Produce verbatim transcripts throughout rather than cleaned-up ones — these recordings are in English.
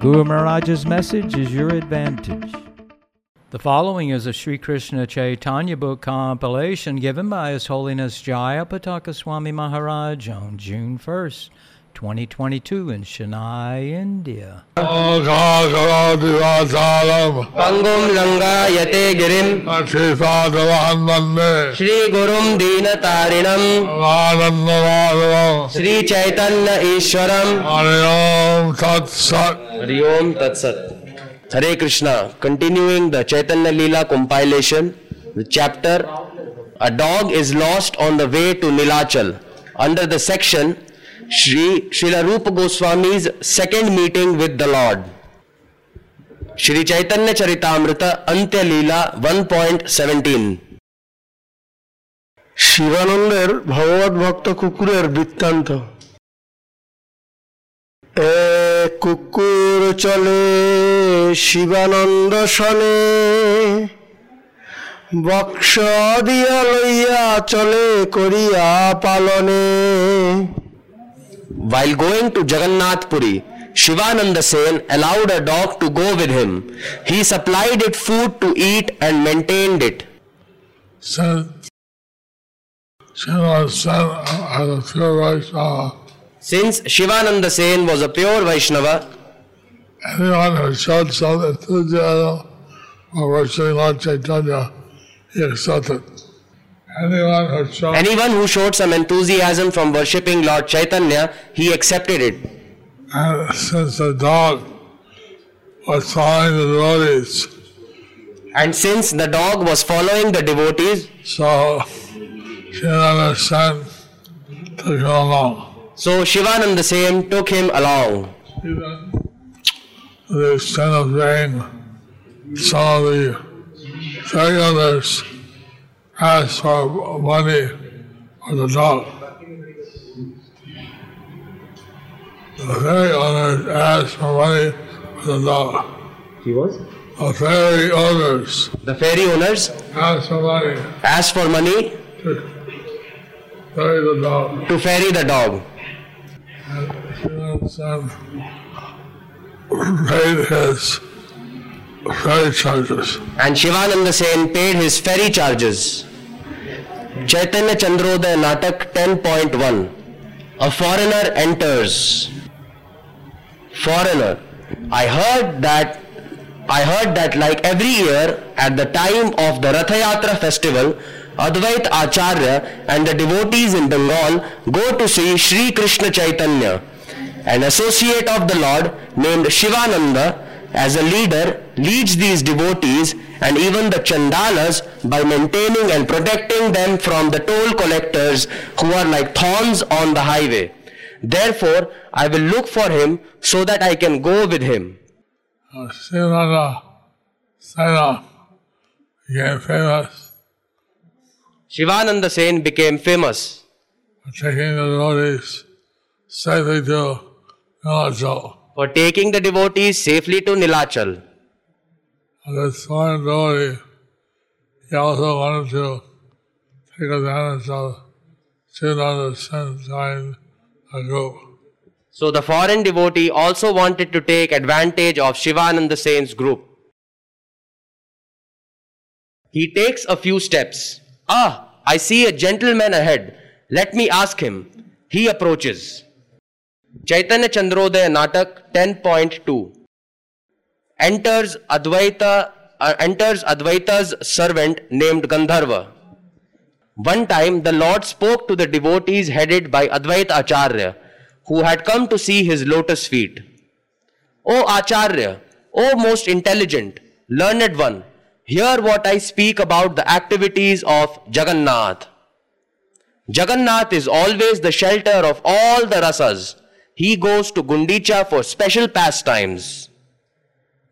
Guru Maharaj's message is your advantage. The following is a Shri Krishna Chaitanya book compilation given by His Holiness Jaya Patakaswami Maharaj on June first, twenty twenty-two in Chennai, India. Pangum Langa Yate Girim, Shri Gurum Dina Tarinam, Shri Chaitanya Ishwaram, Hare Om Tat Sat. Hare Om Tat Sat. Hare Krishna. Continuing the Chaitanya Lila compilation, the chapter A Dog is Lost on the Way to Nilachal, under the section Shri Srila Rupa Goswami's second meeting with the Lord. Shri Chaitanya Charitamrita Antya Leela one point seventeen. Shivanandar Bhavad Bhakta Kukurer Bittanta. E Kukur Chale Shivananda Shane Bhaksha Diya Laya Chale Koriya Palane. While going to Jagannath Puri, Shivananda Sen allowed a dog to go with him. He supplied it food to eat and maintained it. Since Shivananda Sen was a pure Vaishnava, anyone who showed some enthusiasm for worshipping Lord Chaitanya, he accepted. Anyone who, Anyone who showed some enthusiasm from worshipping Lord Chaitanya, he accepted it. And since the dog was following the devotees, and since the dog was following the devotees, so Shivananda Sen took him along. So Shivananda Sen took him along. To the extent of rain, some of the regulars asked for money for the dog. The ferry owners asked for money for the dog. He was? The ferry owners. The ferry owners? Asked for money. Asked for money? To ferry the dog. To ferry the dog. And Shivananda Sen paid his ferry charges. And Shivananda Sen paid his ferry charges. Chaitanya Chandrodaya Natak ten point one. A foreigner enters. Foreigner. I heard that I heard that like every year at the time of the Rathayatra festival, Advaita Acharya and the devotees in Bengal go to see Shri Krishna Chaitanya. An associate of the Lord named Shivananda as a leader leads these devotees and even the chandalas by maintaining and protecting them from the toll collectors who are like thorns on the highway. Therefore, I will look for him so that I can go with him. Shivananda Sen became famous. Shivananda Sen became famous. Taking the devotees safely to Nilachal. For taking the devotees safely to Nilachal. This foreign devotee, he also wanted to take advantage of Shivananda Sen joining the group. So the foreign devotee also wanted to take advantage of Shivananda Sen's group. He takes a few steps. Ah, I see a gentleman ahead. Let me ask him. He approaches. Chaitanya Chandrodaya Natak ten point two. Enters Advaita, uh, enters Advaita's servant named Gandharva. One time the Lord spoke to the devotees headed by Advaita Acharya, who had come to see his lotus feet. O Acharya, O most intelligent, learned one, hear what I speak about the activities of Jagannath. Jagannath is always the shelter of all the rasas. He goes to Gundicha for special pastimes.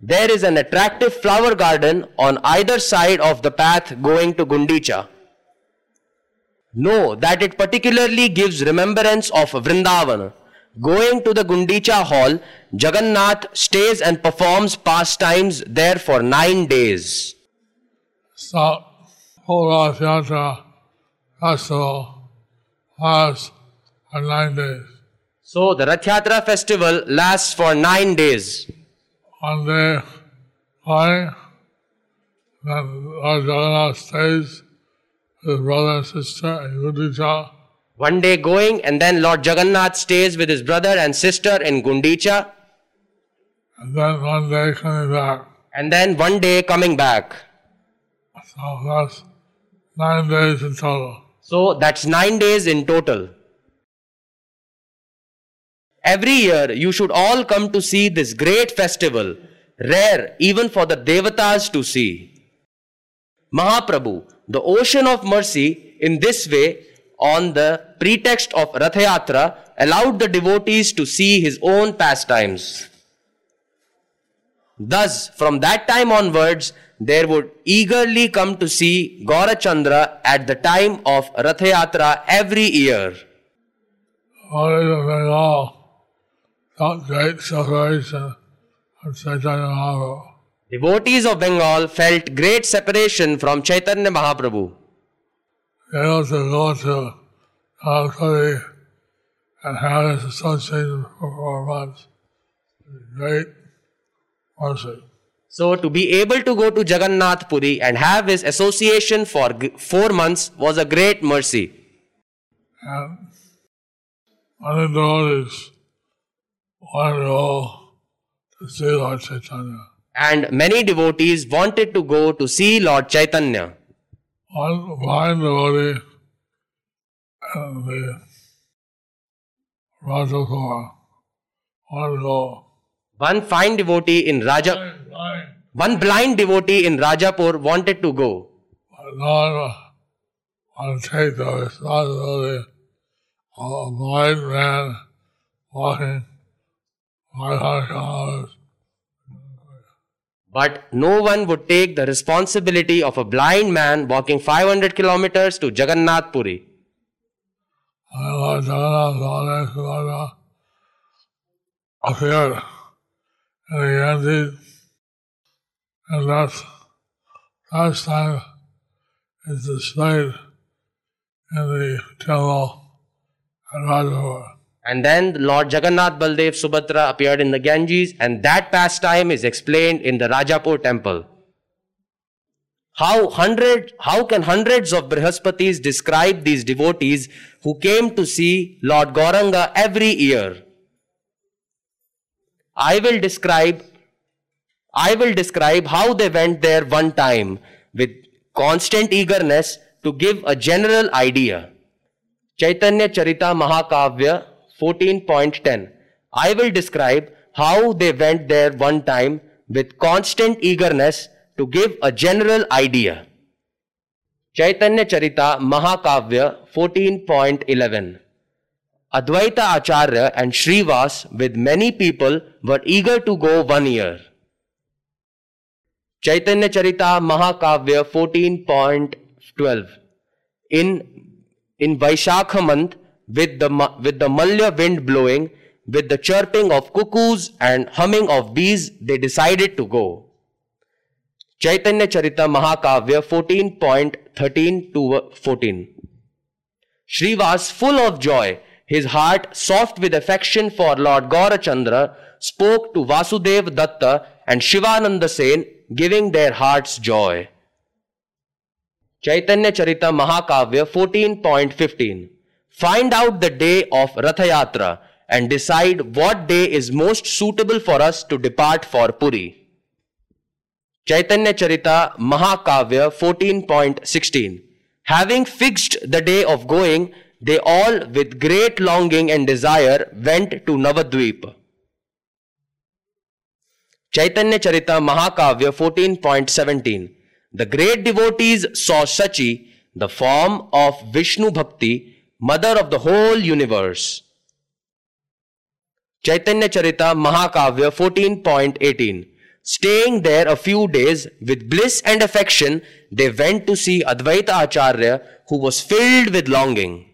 There is an attractive flower garden on either side of the path going to Gundicha. Know that it particularly gives remembrance of Vrindavan. Going to the Gundicha hall, Jagannath stays and performs pastimes there for nine days. So, Gaurachandra festival lasts for nine days. So, the Rathayatra festival lasts for nine days. On day five, then Lord Jagannath stays with his brother and sister in Gundicha. One day going, and then Lord Jagannath stays with his brother and sister in Gundicha. And then one day coming back. And then one day coming back. So that's nine days in total. So that's nine days in total. Every year you should all come to see this great festival, rare even for the devatas to see. Mahaprabhu, the ocean of mercy, in this way, on the pretext of Rathayatra, allowed the devotees to see his own pastimes. Thus, from that time onwards, there would eagerly come to see Gaurachandra at the time of Rathayatra every year. Devotees of Bengal felt great separation from Chaitanya Mahaprabhu. They also go to Nilachal and Haridas associated for four months. Great mercy. So to be able to go to Jagannath Puri and have his association for four months was a great mercy. And many devotees wanted to go to see Lord Chaitanya. And many devotees wanted to go to see Lord Chaitanya. One blind devotee and the Rajapur wanted to go. One fine devotee in Raja. Blind. One blind devotee in Rajapur wanted to go. But Lord Chaitanya saw a blind man walking five hundred kilometers. But no one would take the responsibility of a blind man walking five hundred kilometers to Jagannath Puri. Lord Jagannath appeared in the Ganges, and that pastime is displayed in the temple at Rajapur. And then Lord Jagannath Baldev Subhadra appeared in the Ganges, and that pastime is explained in the Rajapur temple. How, hundred, how can hundreds of Brihaspatis describe these devotees who came to see Lord Gauranga every year? I will describe, I will describe how they went there one time with constant eagerness to give a general idea. Chaitanya Charita Mahakavya fourteen point ten. I will describe how they went there one time with constant eagerness to give a general idea. Chaitanya Charita Mahakavya fourteen point eleven. Advaita Acharya and Shrivas with many people were eager to go one year. Chaitanya Charita Mahakavya fourteen point twelve. In, in Vaishakha month, With the, with the Malya wind blowing, with the chirping of cuckoos and humming of bees, they decided to go. Chaitanya Charita Mahakavya fourteen point thirteen to fourteen. Shrivas, full of joy, his heart soft with affection for Lord Gaurachandra, spoke to Vasudev Datta and Shivananda Sen, giving their hearts joy. Chaitanya Charita Mahakavya fourteen point fifteen. Find out the day of Rathayatra and decide what day is most suitable for us to depart for Puri. Chaitanya Charita Mahakavya fourteen point sixteen. Having fixed the day of going, they all with great longing and desire went to Navadvip. Chaitanya Charita Mahakavya fourteen point seventeen. The great devotees saw Sachi, the form of Vishnu Bhakti, Mother of the whole universe. Chaitanya Charita Mahakavya fourteen point eighteen. Staying there a few days with bliss and affection, they went to see Advaita Acharya, who was filled with longing.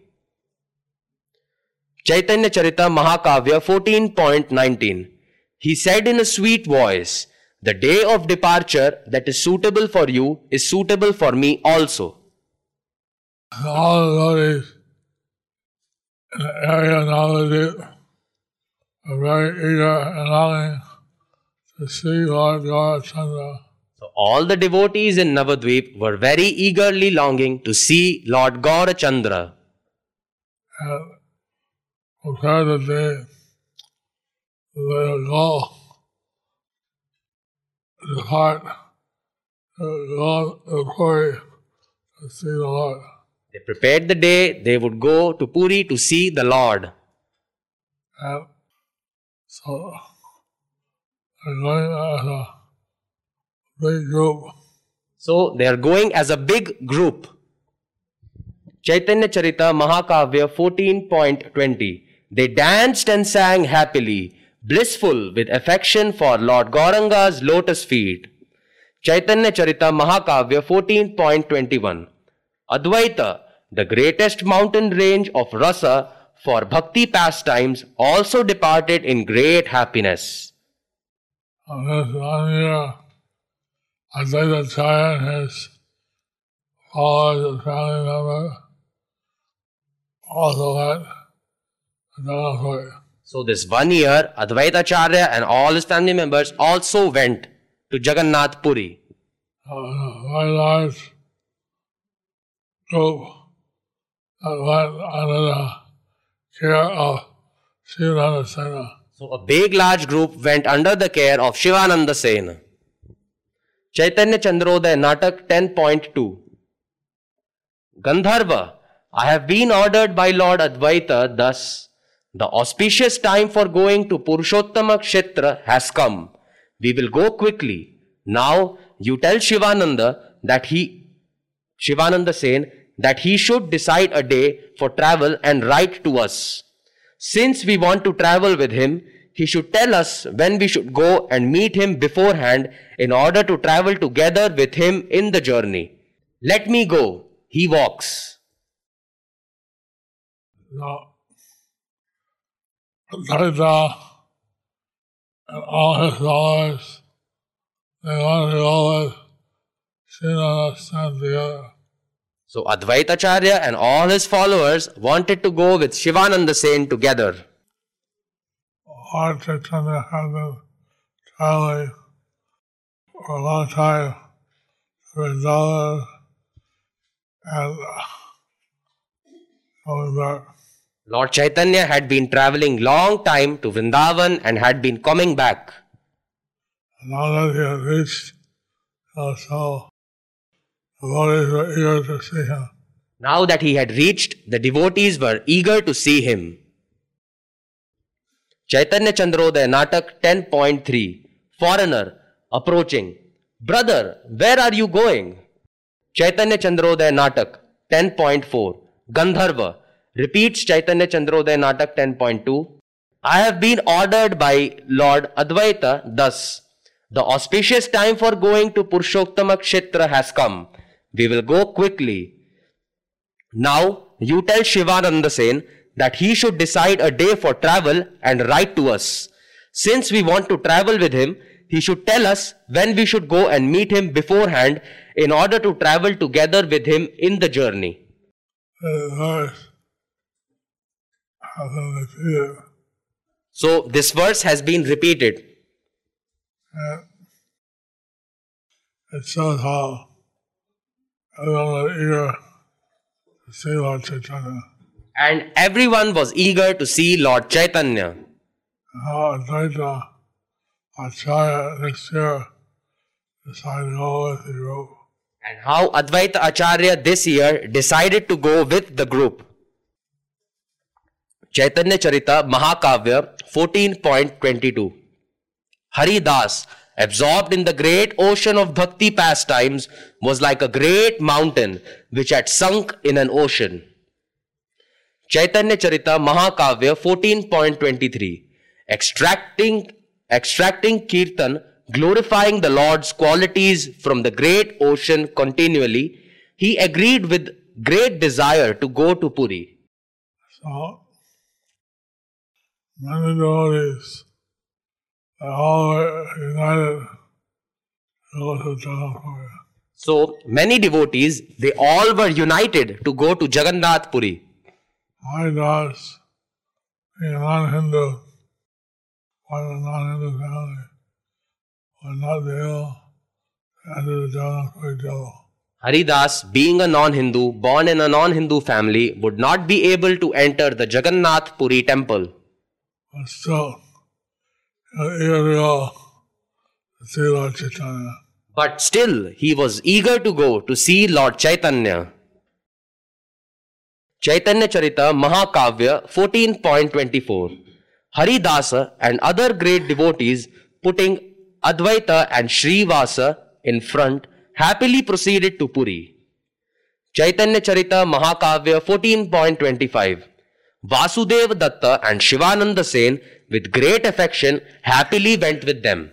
Chaitanya Charita Mahakavya fourteen point nineteen. He said in a sweet voice, "The day of departure that is suitable for you is suitable for me also." All devotees in the area nowadays are very eager and longing to see Lord Gaurachandra. So all the devotees in Navadvip were very eagerly longing to see Lord Gaurachandra. And compared to the day they would go, depart, they would go to Puri to see the Lord. They prepared the day they would go to Puri to see the Lord. And so they are going as a big group. So they are going as a big group. Chaitanya Charita Mahakavya fourteen point twenty. They danced and sang happily, blissful with affection for Lord Gauranga's lotus feet. Chaitanya Charita Mahakavya fourteen point twenty-one. Advaita, the greatest mountain range of rasa for bhakti pastimes, also departed in great happiness. On this one year, Advaita Acharya and his followers and family members also went to Jagannath Puri. So this one year, Advaita Acharya and all his family members also went to Jagannath Puri. It was a very large group that went under the care of Shivananda Sen. So a big large group went under the care of Shivananda Sen. Chaitanya Chandrodaya Natak ten point two. Gandharva, I have been ordered by Lord Advaita thus. The auspicious time for going to Purushottama Kshetra has come. We will go quickly. Now you tell Shivananda that he, Shivananda Sen, that he should decide a day for travel and write to us. Since we want to travel with him, he should tell us when we should go and meet him beforehand in order to travel together with him in the journey. Let me go. He walks. No. Advaita and all his followers, they wanted to go with Shivananda Sen together. So Advaita Acharya and all his followers wanted to go with Shivananda Sen together. Lord Chaitanya had been traveling for a long time to Vrindavan and coming back. Lord Chaitanya had been travelling long time to Vrindavan and had been coming back. Now that he had reached Nilachal, the devotees were eager to see him. Now that he had reached, the devotees were eager to see him. Chaitanya Chandrodaya Natak ten point three. Foreigner approaching. Brother, where are you going? Chaitanya Chandrodaya Natak ten point four. Gandharva repeats Chaitanya Chandrodaya Natak ten point two. I have been ordered by Lord Advaita thus. The auspicious time for going to Purushottama Kshetra has come. We will go quickly. Now you tell Shivananda Sen that he should decide a day for travel and write to us. Since we want to travel with him, he should tell us when we should go and meet him beforehand in order to travel together with him in the journey. Uh, So this verse has been repeated. And it shows how everyone was eager to see Lord Chaitanya. And everyone was eager to see Lord Chaitanya. How Advaita Acharya this year decided to go with the group. And how Advaita Acharya this year decided to go with the group. Chaitanya Charita Mahakavya fourteen point twenty-two. Haridas, absorbed in the great ocean of bhakti pastimes, was like a great mountain which had sunk in an ocean. Chaitanya Charita Mahakavya fourteen point twenty-three. Extracting, extracting Kirtan glorifying the Lord's qualities from the great ocean continually, he agreed with great desire to go to Puri. So, many devotees are all united to go to Jagannath Puri. So, many devotees, they all were united to go to Jagannath Puri. Haridas, a non-Hindu, part of a non-Hindu family, was not be able to enter the Jagannath Puri temple. Haridas, being a non-Hindu, born in a non-Hindu family, would not be able to enter the Jagannath Puri temple. But still, he was eager to go to see Lord Chaitanya. But still, he was eager to go to see Lord Chaitanya. Chaitanya Charita Mahakavya fourteen point twenty-four. Haridasa and other great devotees, putting Advaita and Srivasa in front, happily proceeded to Puri. Chaitanya Charita Mahakavya fourteen point twenty-five. Vasudev Datta and Shivananda Sen, with great affection, happily went with them.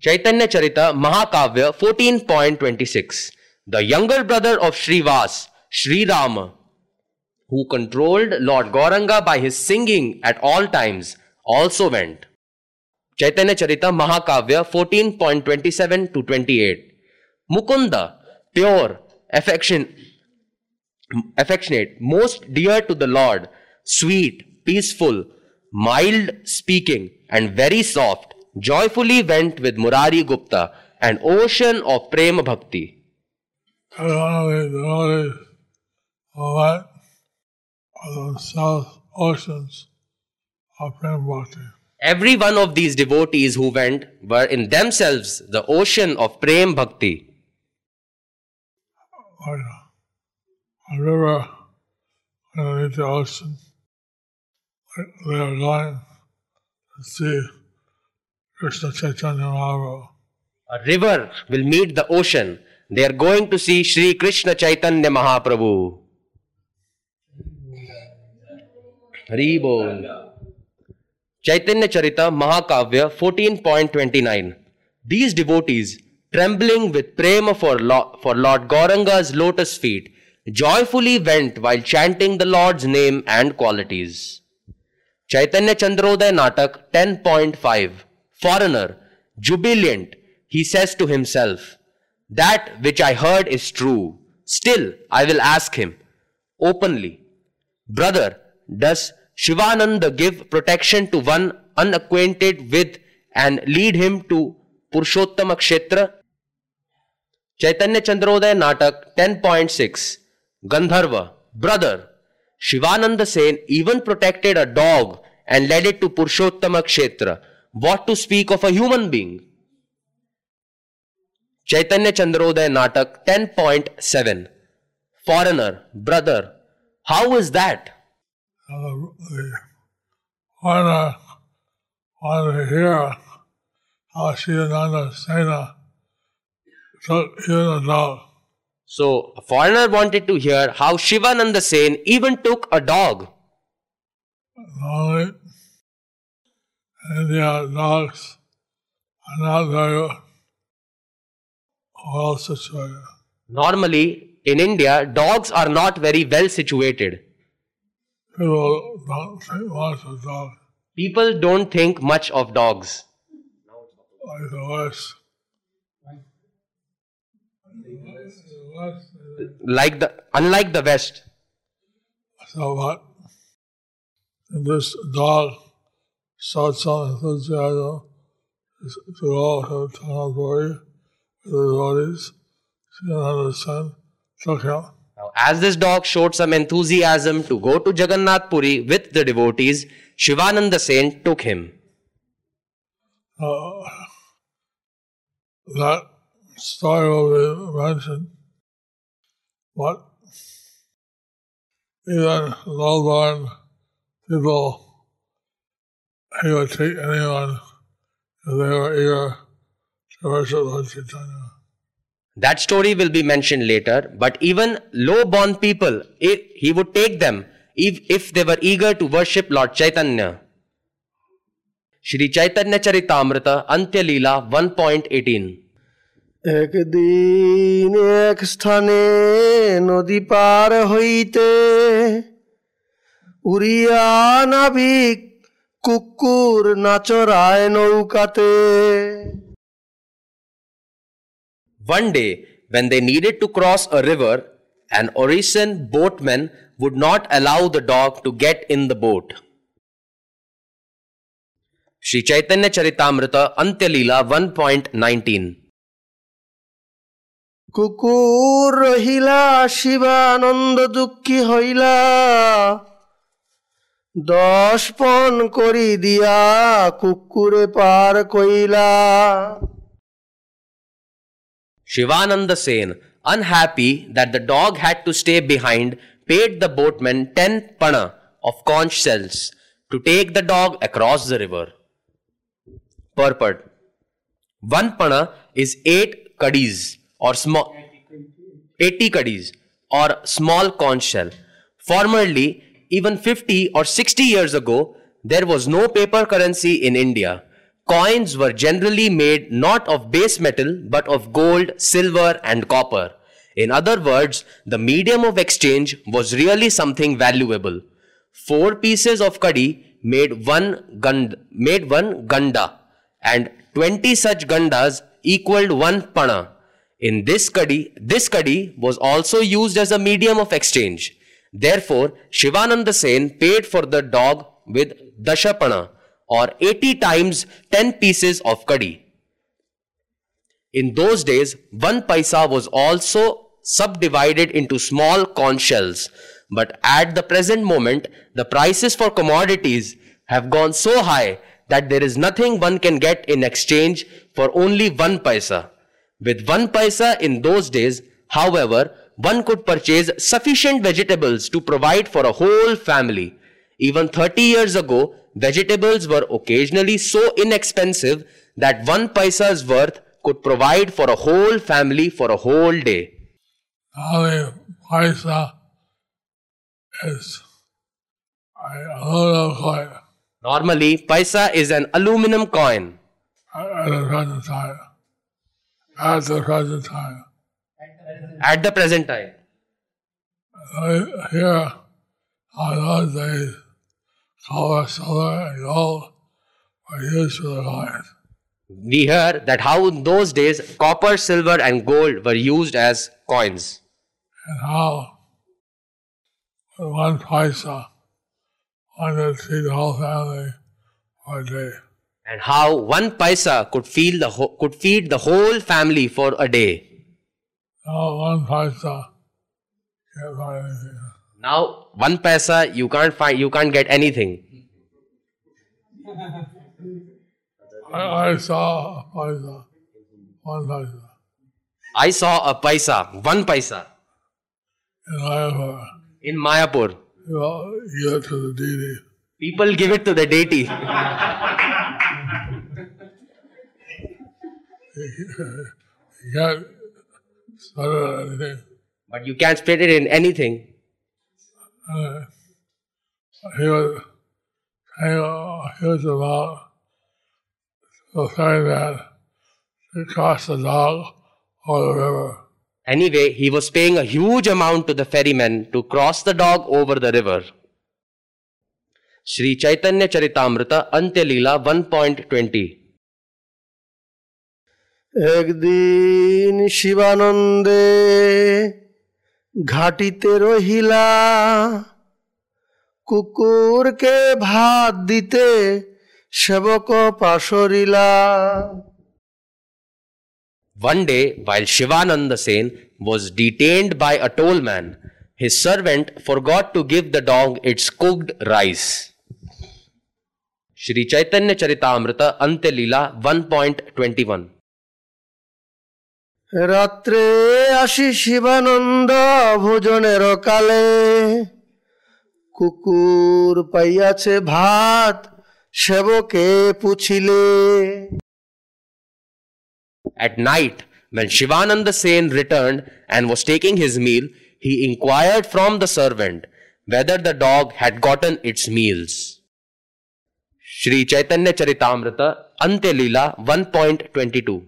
Chaitanya Charita Mahakavya fourteen point twenty-six. The younger brother of Srivas, Sri Rama, who controlled Lord Gauranga by his singing at all times, also went. Chaitanya Charita Mahakavya fourteen point twenty-seven to twenty-eight. Mukunda, pure, affection, affectionate, most dear to the Lord, sweet, peaceful, mild speaking, and very soft, joyfully went with Murari Gupta, an ocean of Prema Bhakti. Every one of the devotees will write for themselves oceans of Prema Bhakti. Every one of these devotees who went were in themselves the ocean of Prema Bhakti. Like a river underneath the ocean, they are going to see Krishna Chaitanya Mahaprabhu. A river will meet the ocean. They are going to see Shri Krishna Chaitanya Mahaprabhu. Hari Bol. Chaitanya Charita Mahakavya fourteen point twenty-nine. These devotees, trembling with prema for, Lo- for Lord Gauranga's lotus feet, joyfully went while chanting the Lord's name and qualities. Chaitanya Chandrodaya Natak ten point five. Foreigner, jubilant, he says to himself, that which I heard is true. Still, I will ask him openly, brother, does Shivananda give protection to one unacquainted with and lead him to Purushottama Kshetra? Chaitanya Chandrodaya Natak ten point six. Gandharva, brother, Shivananda Sen even protected a dog and led it to Purushottama Kshetra. What to speak of a human being? Chaitanya Chandrodaya Natak ten point seven. Foreigner, brother, how is that? The, the foreigner wanted to hear how Shivananda Sena took even a dog. So, a foreigner wanted to hear how Shivananda Sen even took a dog. Normally, in India, dogs are not very well situated. Normally, in India, dogs are not very well situated. People don't think much of dogs. People don't think much of dogs. Like the West. Like the, unlike the West. So what? This dog showed some enthusiasm to go to the town of glory with the devotees. Shivananda Sen took him. As this dog showed some enthusiasm to go to Jagannath Puri with the devotees, Shivananda Sen took him. Uh, that story will be mentioned, but even low-born people, he would take anyone if they were eager to worship Lord Chaitanya. That story will be mentioned later, but even low-born people, if he would take them if, if they were eager to worship Lord Chaitanya. Shri Chaitanya Charitamrita Antya Leela one point eighteen. Ek din ek sthane nodi par hoite uriya nabik kukur nachoraye noukate. One day, when they needed to cross a river, an Orisian boatman would not allow the dog to get in the boat. Shri Chaitanya Charitamrita Antya Leela one point nineteen. Kukur rahila Shivananda dukhi hoila doshpon kori diya kukure par koila. Shivananda Sen, unhappy that the dog had to stay behind, paid the boatman ten panna of conch shells to take the dog across the river. Purport. One panna is eight kadis or small eighty kadis or small conch shell. Formerly, even fifty or sixty years ago, there was no paper currency in India. Coins were generally made not of base metal but of gold, silver and copper. In other words, the medium of exchange was really something valuable. Four pieces of kadhi made one gand, made one ganda, and twenty such gandas equaled one panna. In this kadhi, this kadhi was also used as a medium of exchange. Therefore, Shivananda Sen paid for the dog with dashapanna, or eighty times ten pieces of kadhi. In those days, one paisa was also subdivided into small conch shells. But at the present moment, the prices for commodities have gone so high that there is nothing one can get in exchange for only one paisa. With one paisa in those days, however, one could purchase sufficient vegetables to provide for a whole family. Even thirty years ago, vegetables were occasionally so inexpensive that one paisa's worth could provide for a whole family for a whole day. Now the paisa is an aluminum coin. Normally, paisa is an aluminum coin. At the present time. At the present time. At the present time. Here, on those days, copper, silver and gold were used for the coins. We hear that how in those days copper, silver and gold were used as coins. And how with one paisa one could feed the whole family for a day. And how one paisa could feed the ho- could feed the whole family for a day. Now one paisa can't buy anything. Now one paisa you can't find, you can't get anything. I, I saw a paisa, one paisa. I saw a paisa, one paisa. In Mayapur. In Mayapur. People give it to the deity. People give it to the deity. You can't spend it on anything. But you can't spend it in anything. Uh, he was paying a huge amount for saying that he crossed the dog over the river. Anyway, he was paying a huge amount to the ferryman to cross the dog over the river. Shri Chaitanya Charitamrita Antya Leela one point twenty. Ek din Shivanande घाटीते Rohilla कुकुर के भात दीते शबको पाशोरिला. One day, while Shivananda Sen was detained by a tollman, his servant forgot to give the dog its cooked rice. Shri Chaitanya Charitamrita Antya Leela one point twenty-one. Ratre ashi Shivananda bhojonero kale kukur paiyache bhat sheboke puchile. At night, when Shivananda Sen returned and was taking his meal, he inquired from the servant whether the dog had gotten its meals. Shri Chaitanya Charitamrita Antelila one point twenty-two.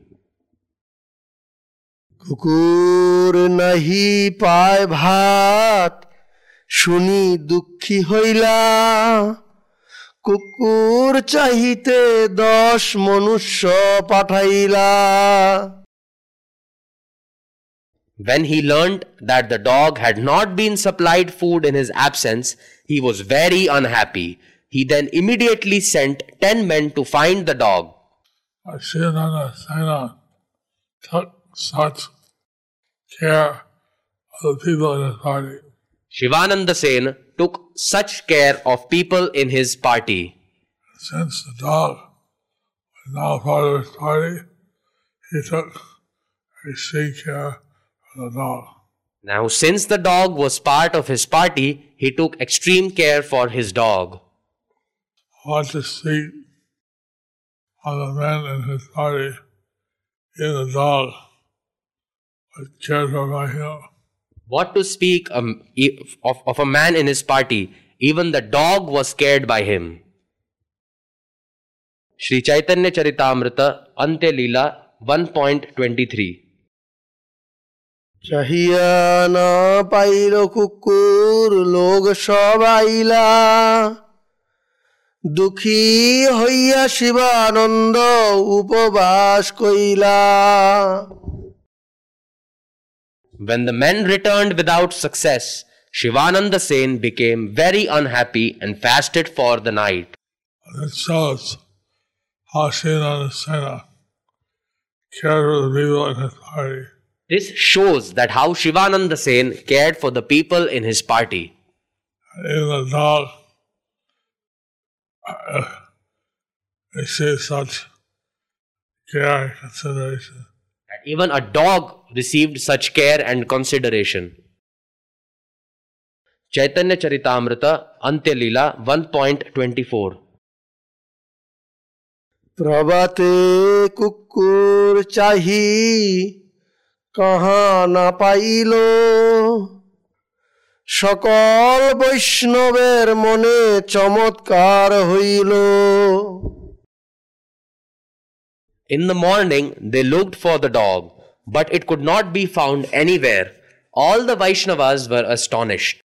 Kukur nahi paay bhat, shuni dukhi hoila. Kukur chahite dosh manusha pathaila. When he learned that the dog had not been supplied food in his absence, he was very unhappy. He then immediately sent ten men to find the dog. Shivananda Sen took such care of the people in his party. Shivananda Sen took such care of people in his party. Since the dog was now part of his party, he took extreme care. Now, since the dog was part of his party, he took extreme care for his dog. What the state of the man in his party, in the dog, was cared for by him. What to speak of, of, of a man in his party, even the dog was cared by him. Shri Chaitanya Charitamrita, Ante Leela one point twenty-three. Chahiya na pailo kukur log shabaila, dukhi hoya Shivananda upabash koila. When the men returned without success, Shivananda Sen became very unhappy and fasted for the night. That shows how Shivananda Sen cared for the people in his party. This shows that how Shivananda Sen cared for the people in his party. Even the dog uh, received such care and consideration. Even a dog received such care and consideration. Chaitanya Charitamrita, Antya Leela one point twenty-four. Prabhate kukur chahi kaha na pailo, Shakal Vaishnaver mone chamatkar hoilo. In the morning they looked for the dog, but it could not be found anywhere. All the Vaishnavas were astonished.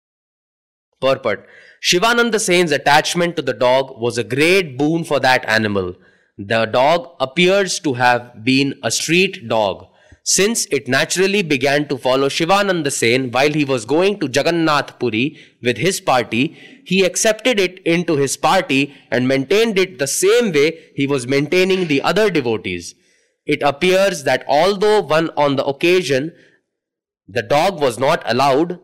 Purport: Shivananda Sen's attachment to the dog was a great boon for that animal. The dog appears to have been a street dog, since it naturally began to follow Shivananda Sen while he was going to Jagannath Puri with his party. He accepted it into his party and maintained it the same way he was maintaining the other devotees. It appears that although one on the occasion the dog was not allowed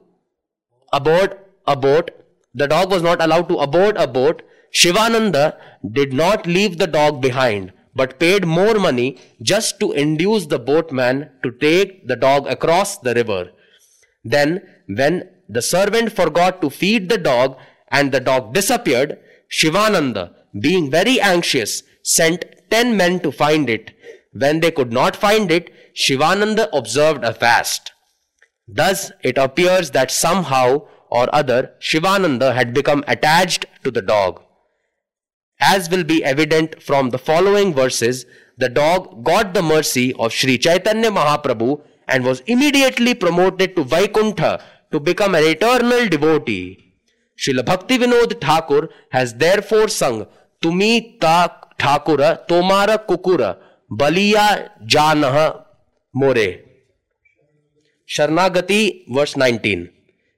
aboard a boat, the dog was not allowed to aboard a boat, Shivananda did not leave the dog behind, but paid more money just to induce the boatman to take the dog across the river. Then, when the servant forgot to feed the dog and the dog disappeared, Shivananda, being very anxious, sent ten men to find it. When they could not find it, Shivananda observed a fast. Thus, it appears that somehow or other, Shivananda had become attached to the dog. As will be evident from the following verses, the dog got the mercy of Sri Chaitanya Mahaprabhu and was immediately promoted to Vaikuntha to become an eternal devotee. Srila Bhaktivinoda Thakur has therefore sung, Tumi ta Thakura tomara kukura baliya janaha more. Sharnagati verse nineteen.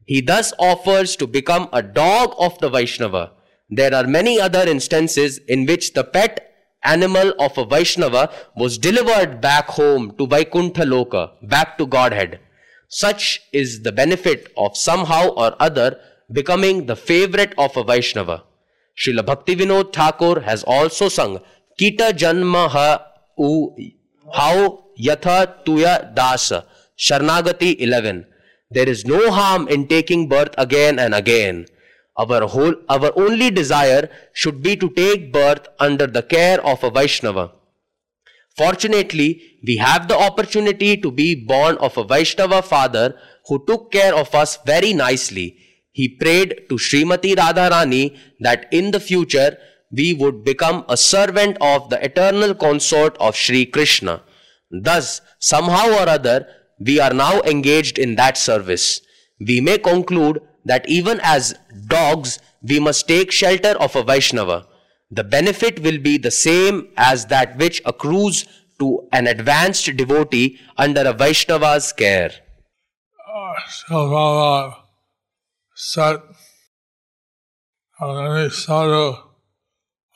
He thus offers to become a dog of the Vaishnava. There are many other instances in which the pet animal of a Vaishnava was delivered back home to Vaikuntha Loka, back to Godhead. Such is the benefit of somehow or other becoming the favorite of a Vaishnava. Srila Bhaktivinoda Thakur has also sung, Kita janma ha u how yatha tuya dasa, Sharnagati eleven. There is no harm in taking birth again and again. Our whole, our only desire should be to take birth under the care of a Vaishnava. Fortunately, we have the opportunity to be born of a Vaishnava father who took care of us very nicely. He prayed to Srimati Radharani that in the future we would become a servant of the eternal consort of Shri Krishna. Thus, somehow or other, we are now engaged in that service. We may conclude that even as dogs, we must take shelter of a Vaishnava. The benefit will be the same as that which accrues to an advanced devotee under a Vaishnava's care. Uh, so, uh, so, uh, any sadhu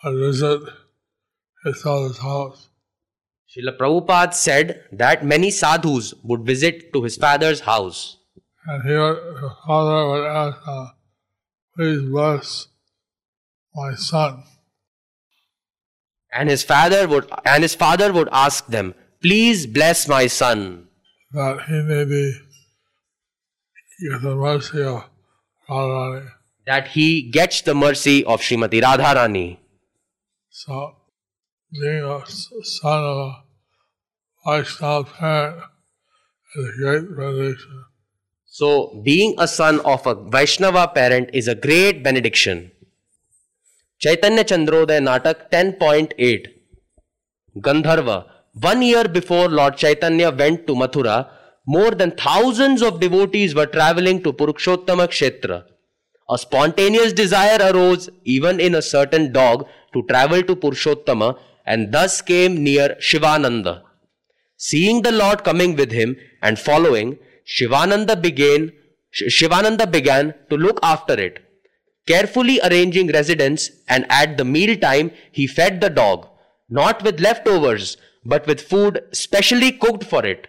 or visit his father's house. Srila Prabhupada said that many sadhus would visit to his father's house. And he would, his father would ask, uh, please bless my son. And his father would and his father would ask them, please bless my son. That he may be get the mercy of Radharani. That he gets the mercy of Srimati Radharani. So being a son of a Vaishnava parent is a great benediction. So being a son of a Vaishnava parent is a great benediction. Chaitanya Chandrodaya Natak ten point eight. Gandharva. One year before Lord Chaitanya went to Mathura, more than thousands of devotees were travelling to Purushottama Kshetra. A spontaneous desire arose even in a certain dog to travel to Purushottama and thus came near Shivananda. Seeing the Lord coming with him and following, Shivananda began, Shivananda began to look after it. Carefully arranging residence, and at the meal time, he fed the dog, not with leftovers, but with food specially cooked for it.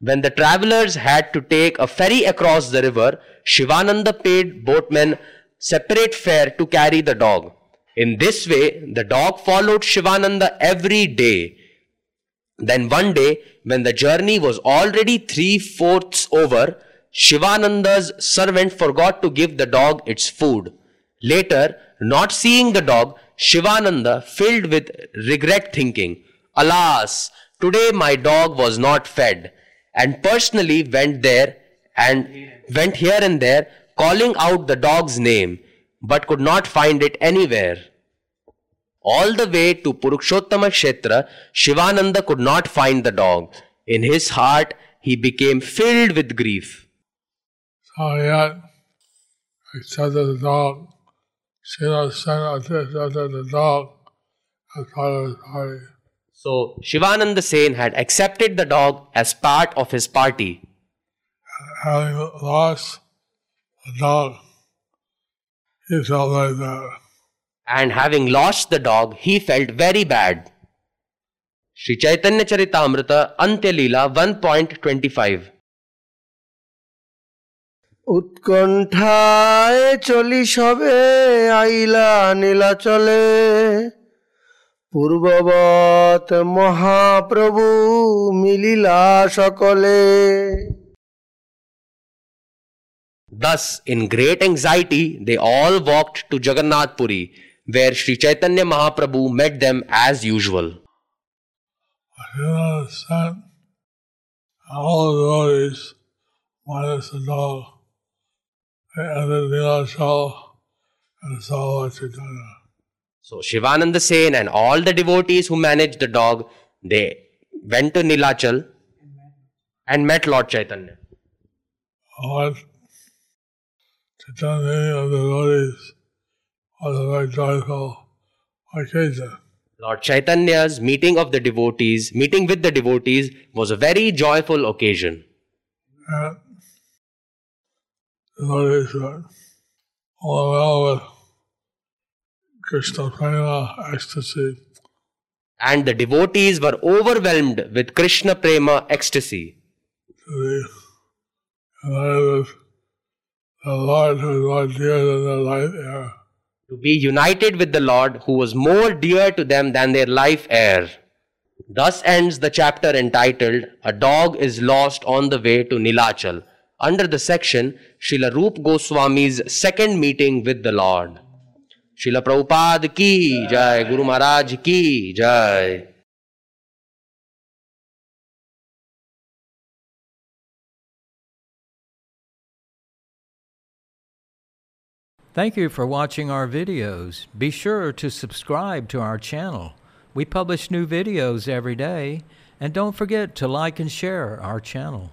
When the travellers had to take a ferry across the river, Shivananda paid boatmen separate fare to carry the dog. In this way, the dog followed Shivananda every day. Then one day, when the journey was already three-fourths over, Shivananda's servant forgot to give the dog its food. Later, not seeing the dog, Shivananda, filled with regret, thinking, alas, today my dog was not fed, and personally went there and went here and there, calling out the dog's name, but could not find it anywhere. All the way to Purushottama Kshetra, Shivananda could not find the dog. In his heart, he became filled with grief. So he had accepted the dog. Shivananda Sen accepted the dog as part of his party. So Shivananda Sen had accepted the dog as part of his party. Having lost the dog, he felt very bad. And having lost the dog, he felt very bad. Shri Chaitanya Charitamrita Antya Leela one point twenty-five. উৎকণ্ঠায় চলি সবে আইলা নীলাচলে পূর্ববৎ মহাপ্রভু মিলিলা সকলে. Thus, in great anxiety, they all walked to Jagannath Puri, where Sri Chaitanya Mahaprabhu met them as usual. All the devotees minus the dog. And then Nilachal and saw Chaitanya. So Shivananda Sen and all the devotees who managed the dog, they went to Nilachal and met Lord Chaitanya. All Chaitanya and the devotees was a very joyful occasion. Lord Chaitanya's meeting of the devotees, meeting with the devotees was a very joyful occasion. And the devotees were overwhelmed with Krishna Prema ecstasy. And the devotees were overwhelmed with Krishna Prema ecstasy. To be united with the Lord who was more dear than their life air. To be united with the Lord who was more dear to them than their life air. Thus ends the chapter entitled, A Dog is Lost on the Way to Nilachal, under the section, Srila Rupa Goswami's second meeting with the Lord. Srila Prabhupada ki jai, Guru Maharaj ki jai. Thank you for watching our videos. Be sure to subscribe to our channel. We publish new videos every day, and don't forget to like and share our channel.